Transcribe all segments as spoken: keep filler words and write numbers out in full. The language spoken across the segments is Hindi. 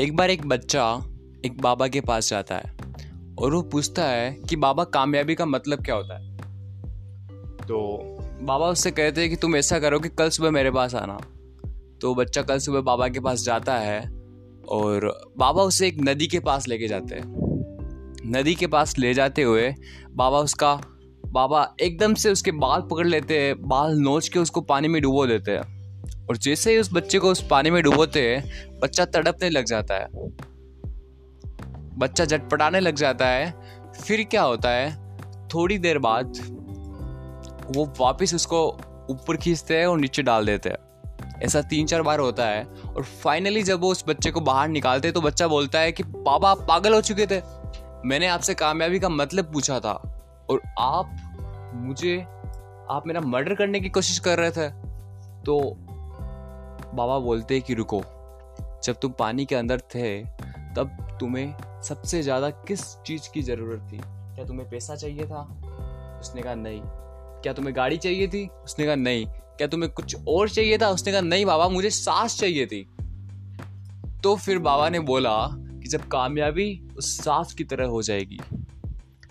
एक बार एक बच्चा एक बाबा के पास जाता है और वो पूछता है कि बाबा कामयाबी का मतलब क्या होता है। तो बाबा उससे कहते हैं कि तुम ऐसा करो कि कल सुबह मेरे पास आना। तो बच्चा कल सुबह बाबा के पास जाता है और बाबा उसे एक नदी के पास लेके जाते हैं। नदी के पास ले जाते हुए बाबा उसका बाबा एकदम से उसके बाल पकड़ लेते हैं, बाल नोच के उसको पानी में डुबो देते हैं और जैसे ही उस बच्चे को उस पानी में डुबोते हैं बच्चा तड़पने लग जाता है, बच्चा झटपटाने लग जाता है। फिर क्या होता है, थोड़ी देर बाद वो वापस उसको ऊपर खींचते हैं और नीचे डाल देते हैं। ऐसा तीन चार बार होता है और फाइनली जब वो उस बच्चे को बाहर निकालते हैं तो बच्चा बोलता है कि बाबा आप पागल हो चुके थे, मैंने आपसे कामयाबी का मतलब पूछा था और आप मुझे आप मेरा मर्डर करने की कोशिश कर रहे थे। तो बाबा बोलते हैं कि रुको, जब तुम पानी के अंदर थे तब तुम्हें सबसे ज़्यादा किस चीज़ की ज़रूरत थी? क्या तुम्हें पैसा चाहिए था? उसने कहा नहीं। क्या तुम्हें गाड़ी चाहिए थी? उसने कहा नहीं। क्या तुम्हें कुछ और चाहिए था? उसने कहा नहीं बाबा, मुझे सांस चाहिए थी। तो फिर बाबा ने बोला कि जब कामयाबी उस सांस की तरह हो जाएगी,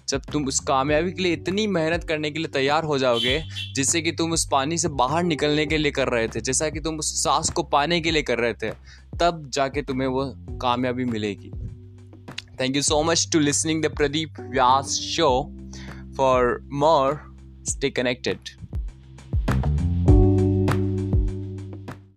जब तुम उस कामयाबी के लिए इतनी मेहनत करने के लिए तैयार हो जाओगे जिससे कि तुम उस पानी से बाहर निकलने के लिए कर रहे थे, जैसा कि तुम उस सांस को पाने के लिए कर रहे थे, तब जाके तुम्हें वो कामयाबी मिलेगी। Thank you so much to listening the Pradeep Vyas show. For more stay connected.